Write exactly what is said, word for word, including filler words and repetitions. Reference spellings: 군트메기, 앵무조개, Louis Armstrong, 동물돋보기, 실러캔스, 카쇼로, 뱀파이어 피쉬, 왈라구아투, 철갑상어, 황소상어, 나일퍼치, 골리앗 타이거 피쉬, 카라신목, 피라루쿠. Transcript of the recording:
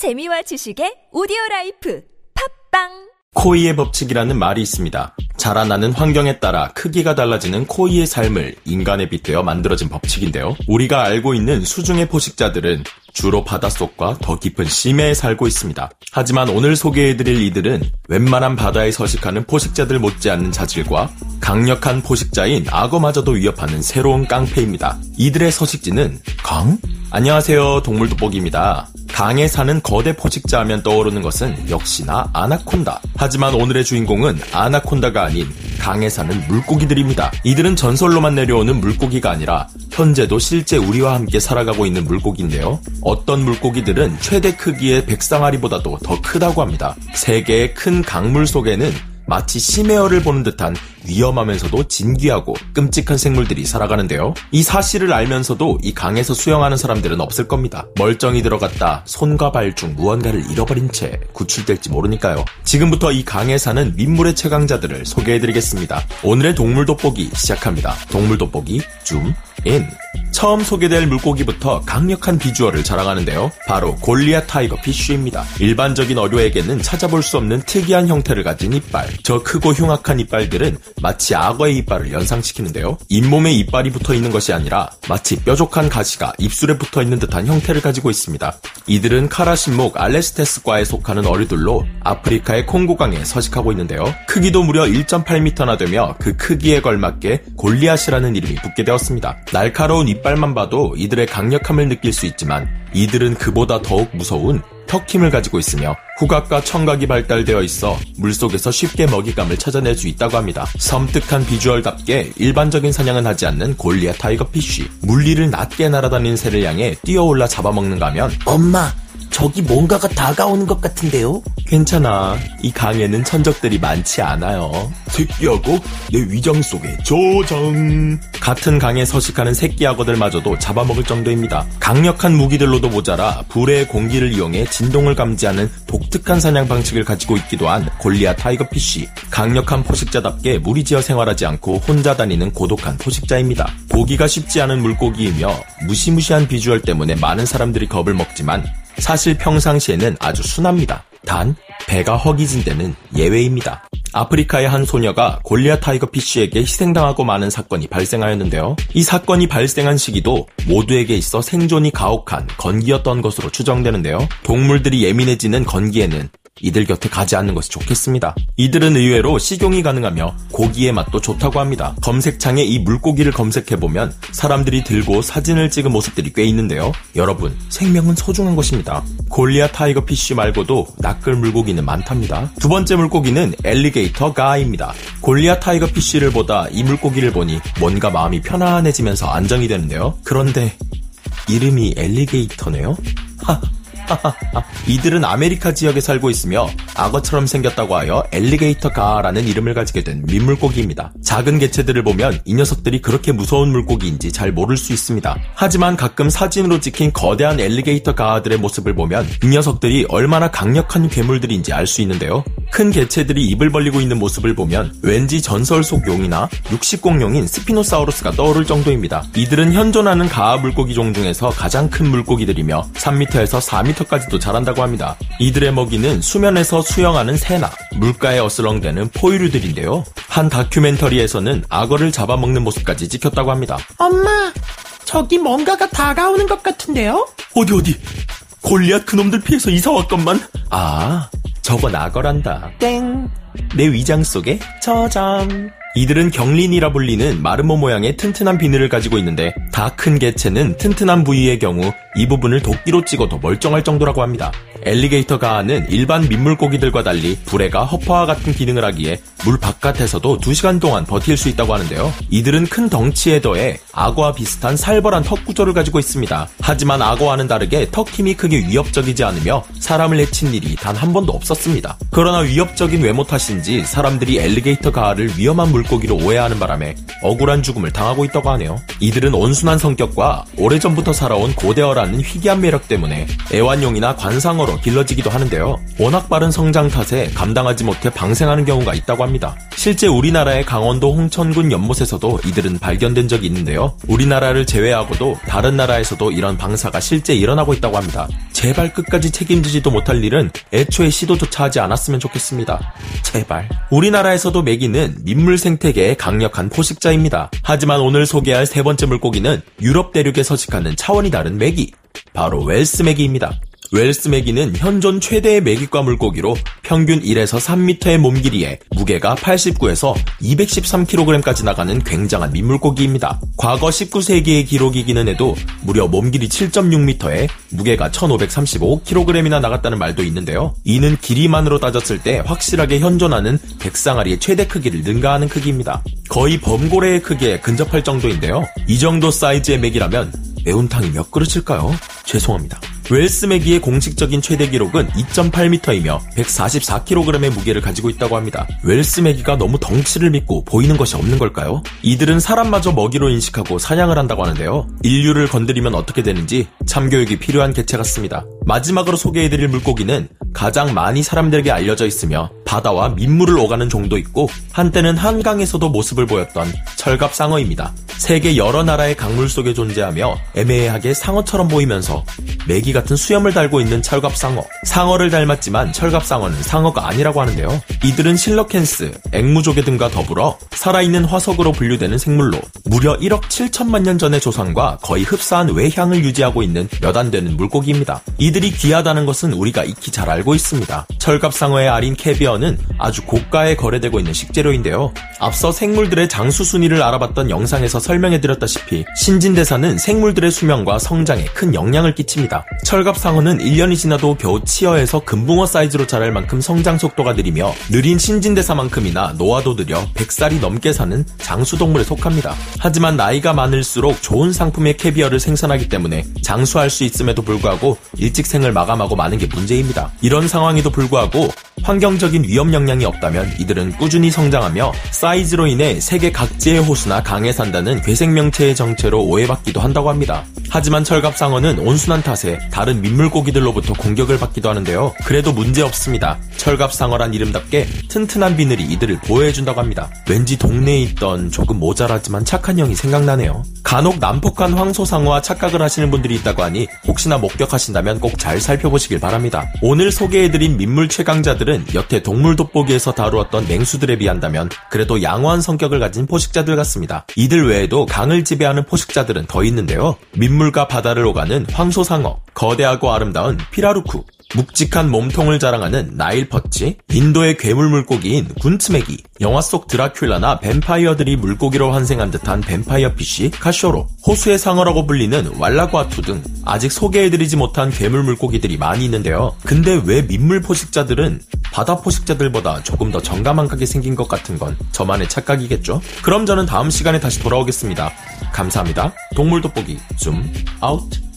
재미와 지식의 오디오라이프 팝빵! 코이의 법칙이라는 말이 있습니다. 자라나는 환경에 따라 크기가 달라지는 코이의 삶을 인간에 빗대어 만들어진 법칙인데요. 우리가 알고 있는 수중의 포식자들은 주로 바닷속과 더 깊은 심해에 살고 있습니다. 하지만 오늘 소개해드릴 이들은 웬만한 바다에 서식하는 포식자들 못지않은 자질과 강력한 포식자인 악어마저도 위협하는 새로운 깡패입니다. 이들의 서식지는 강? 안녕하세요, 동물돋보기입니다. 강에 사는 거대 포식자 하면 떠오르는 것은 역시나 아나콘다. 하지만 오늘의 주인공은 아나콘다가 아닌 강에 사는 물고기들입니다. 이들은 전설로만 내려오는 물고기가 아니라 현재도 실제 우리와 함께 살아가고 있는 물고기인데요. 어떤 물고기들은 최대 크기의 백상아리보다도 더 크다고 합니다. 세계의 큰 강물 속에는 마치 심해어를 보는 듯한 위험하면서도 진귀하고 끔찍한 생물들이 살아가는데요. 이 사실을 알면서도 이 강에서 수영하는 사람들은 없을 겁니다. 멀쩡히 들어갔다 손과 발 중 무언가를 잃어버린 채 구출될지 모르니까요. 지금부터 이 강에 사는 민물의 최강자들을 소개해드리겠습니다. 오늘의 동물돋보기 시작합니다. 동물돋보기 줌 인. 처음 소개될 물고기부터 강력한 비주얼을 자랑하는데요. 바로 골리앗 타이거 피쉬입니다. 일반적인 어류에게는 찾아볼 수 없는 특이한 형태를 가진 이빨. 저 크고 흉악한 이빨들은 마치 악어의 이빨을 연상시키는데요. 잇몸에 이빨이 붙어있는 것이 아니라 마치 뾰족한 가시가 입술에 붙어있는 듯한 형태를 가지고 있습니다. 이들은 카라신목 알레스테스과에 속하는 어류들로 아프리카의 콩고강에 서식하고 있는데요. 크기도 무려 일 점 팔 미터나 되며 그 크기에 걸맞게 골리앗이라는 이름이 붙게 되었습니다. 날카로운 이빨만 봐도 이들의 강력함을 느낄 수 있지만 이들은 그보다 더욱 무서운 턱힘을 가지고 있으며 후각과 청각이 발달되어 있어 물속에서 쉽게 먹잇감을 찾아낼 수 있다고 합니다. 섬뜩한 비주얼답게 일반적인 사냥은 하지 않는 골리앗 타이거 피쉬. 물리를 낮게 날아다니는 새를 향해 뛰어올라 잡아먹는가 하면 엄마! 저기 뭔가가 다가오는 것 같은데요? 괜찮아. 이 강에는 천적들이 많지 않아요. 새끼하고 내 위장 속에 저장. 같은 강에 서식하는 새끼악어들마저도 잡아먹을 정도입니다. 강력한 무기들로도 모자라 불의 공기를 이용해 진동을 감지하는 독특한 사냥 방식을 가지고 있기도 한 골리앗 타이거 피쉬. 강력한 포식자답게 무리지어 생활하지 않고 혼자 다니는 고독한 포식자입니다. 보기가 쉽지 않은 물고기이며 무시무시한 비주얼 때문에 많은 사람들이 겁을 먹지만 사실 평상시에는 아주 순합니다. 단, 배가 허기진 데는 예외입니다. 아프리카의 한 소녀가 골리앗 타이거 피쉬에게 희생당하고 많은 사건이 발생하였는데요. 이 사건이 발생한 시기도 모두에게 있어 생존이 가혹한 건기였던 것으로 추정되는데요. 동물들이 예민해지는 건기에는 이들 곁에 가지 않는 것이 좋겠습니다. 이들은 의외로 식용이 가능하며 고기의 맛도 좋다고 합니다. 검색창에 이 물고기를 검색해보면 사람들이 들고 사진을 찍은 모습들이 꽤 있는데요. 여러분, 생명은 소중한 것입니다. 골리앗 타이거 피쉬 말고도 낚을 물고기는 많답니다. 두 번째 물고기는 엘리게이터 가입니다. 골리앗 타이거 피쉬를 보다 이 물고기를 보니 뭔가 마음이 편안해지면서 안정이 되는데요. 그런데 이름이 엘리게이터네요? 하! 이들은 아메리카 지역에 살고 있으며 악어처럼 생겼다고 하여 엘리게이터 가라는 이름을 가지게 된 민물고기입니다. 작은 개체들을 보면 이 녀석들이 그렇게 무서운 물고기인지 잘 모를 수 있습니다. 하지만 가끔 사진으로 찍힌 거대한 엘리게이터 가들의 모습을 보면 이 녀석들이 얼마나 강력한 괴물들인지 알 수 있는데요. 큰 개체들이 입을 벌리고 있는 모습을 보면 왠지 전설 속 용이나 육식공룡인 스피노사우루스가 떠오를 정도입니다. 이들은 현존하는 가아 물고기 종 중에서 가장 큰 물고기들이며 삼 미터에서 사 미터까지도 자란다고 합니다. 이들의 먹이는 수면에서 수영하는 새나 물가에 어슬렁대는 포유류들인데요. 한 다큐멘터리에서는 악어를 잡아먹는 모습까지 찍혔다고 합니다. 엄마, 저기 뭔가가 다가오는 것 같은데요? 어디 어디? 골리앗 그놈들 피해서 이사왔건만. 아, 저건 악어란다. 땡. 내 위장 속에 저장. 이들은 경린이라 불리는 마름모 모양의 튼튼한 비늘을 가지고 있는데 다 큰 개체는 튼튼한 부위의 경우 이 부분을 도끼로 찍어도 멀쩡할 정도라고 합니다. 엘리게이터 가아는 일반 민물고기들과 달리 불에가 허파와 같은 기능을 하기에 물 바깥에서도 두 시간 동안 버틸 수 있다고 하는데요. 이들은 큰 덩치에 더해 악어와 비슷한 살벌한 턱 구조를 가지고 있습니다. 하지만 악어와는 다르게 턱 힘이 크게 위협적이지 않으며 사람을 해친 일이 단 한 번도 없었습니다. 그러나 위협적인 외모 탓인지 사람들이 엘리게이터 가아를 위험한 물고기로 오해하는 바람에 억울한 죽음을 당하고 있다고 하네요. 이들은 온순한 성격과 오래전부터 살아온 고대어라는 희귀한 매력 때문에 애완용이나 관상어로 길러지기도 하는데요. 워낙 빠른 성장 탓에 감당하지 못해 방생하는 경우가 있다고 합니다. 실제 우리나라의 강원도 홍천군 연못에서도 이들은 발견된 적이 있는데요. 우리나라를 제외하고도 다른 나라에서도 이런 방사가 실제 일어나고 있다고 합니다. 제발 끝까지 책임지지도 못할 일은 애초에 시도조차 하지 않았으면 좋겠습니다. 제발. 우리나라에서도 메기는 민물 생태계의 강력한 포식자입니다. 하지만 오늘 소개할 세 번째 물고기는 유럽 대륙에 서식하는 차원이 다른 메기, 바로 웰스 메기입니다. 웰스 메기는 현존 최대의 메기과 물고기로 평균 일에서 삼 미터의 몸 길이에 무게가 팔십구에서 이백십삼 킬로그램까지 나가는 굉장한 민물고기입니다. 과거 십구 세기의 기록이기는 해도 무려 몸 길이 칠 점 육 미터에 무게가 천오백삼십오 킬로그램이나 나갔다는 말도 있는데요. 이는 길이만으로 따졌을 때 확실하게 현존하는 백상아리의 최대 크기를 능가하는 크기입니다. 거의 범고래의 크기에 근접할 정도인데요. 이 정도 사이즈의 메기라면 매운탕이 몇 그릇일까요? 죄송합니다. 웰스 메기의 공식적인 최대 기록은 이 점 팔 미터이며 백사십사 킬로그램의 무게를 가지고 있다고 합니다. 웰스 메기가 너무 덩치를 믿고 보이는 것이 없는 걸까요? 이들은 사람마저 먹이로 인식하고 사냥을 한다고 하는데요. 인류를 건드리면 어떻게 되는지 참교육이 필요한 개체 같습니다. 마지막으로 소개해드릴 물고기는 가장 많이 사람들에게 알려져 있으며 바다와 민물을 오가는 종도 있고 한때는 한강에서도 모습을 보였던 철갑상어입니다. 세계 여러 나라의 강물 속에 존재하며 애매하게 상어처럼 보이면서 메기 같은 수염을 달고 있는 철갑상어. 상어를 닮았지만 철갑상어는 상어가 아니라고 하는데요. 이들은 실러캔스, 앵무조개 등과 더불어 살아있는 화석으로 분류되는 생물로 무려 일억 칠천만 년 전의 조상과 거의 흡사한 외향을 유지하고 있는 몇 안 되는 물고기입니다. 이들이 귀하다는 것은 우리가 익히 잘 알고 있습니다. 철갑상어의 알인 캐비어는 아주 고가에 거래되고 있는 식재료인데요. 앞서 생물들의 장수 순위를 알아봤던 영상에서 설명해드렸다시피 신진대사는 생물들의 수명과 성장에 큰 영향을 끼칩니다. 철갑상어는 일 년이 지나도 겨우 치어에서 금붕어 사이즈로 자랄 만큼 성장 속도가 느리며 느린 신진대사만큼이나 노화도 느려 백 살이 넘게 사는 장수동물에 속합니다. 하지만 나이가 많을수록 좋은 상품의 캐비어를 생산하기 때문에 장수할 수 있음에도 불구하고 일찍 생을 마감하고 마는 게 문제입니다. 이런 상황에도 불구하고 환경적인 위험 영향이 없다면 이들은 꾸준히 성장하며 사이즈로 인해 세계 각지의 호수나 강에 산다는 괴생명체의 정체로 오해받기도 한다고 합니다. 하지만 철갑상어는 온순한 탓에 다른 민물고기들로부터 공격을 받기도 하는데요. 그래도 문제없습니다. 철갑상어란 이름답게 튼튼한 비늘이 이들을 보호해준다고 합니다. 왠지 동네에 있던 조금 모자라지만 착한 형이 생각나네요. 간혹 난폭한 황소상어와 착각을 하시는 분들이 있다고 하니 혹시나 목격하신다면 꼭 잘 살펴보시길 바랍니다. 오늘 소개해드린 민물 최강자들은 여태 동물돋보기에서 다루었던 맹수들에 비한다면 그래도 양호한 성격을 가진 포식자들 같습니다. 이들 외에도 강을 지배하는 포식자들은 더 있는데요. 민물과 바다를 오가는 황소상어, 거대하고 아름다운 피라루쿠, 묵직한 몸통을 자랑하는 나일퍼치, 인도의 괴물 물고기인 군트메기, 영화 속 드라큘라나 뱀파이어들이 물고기로 환생한 듯한 뱀파이어 피쉬, 카쇼로, 호수의 상어라고 불리는 왈라구아투 등 아직 소개해드리지 못한 괴물 물고기들이 많이 있는데요. 근데 왜 민물 포식자들은 바다 포식자들보다 조금 더 정감한가게 생긴 것 같은 건 저만의 착각이겠죠? 그럼 저는 다음 시간에 다시 돌아오겠습니다. 감사합니다. 동물돋보기 줌 아웃.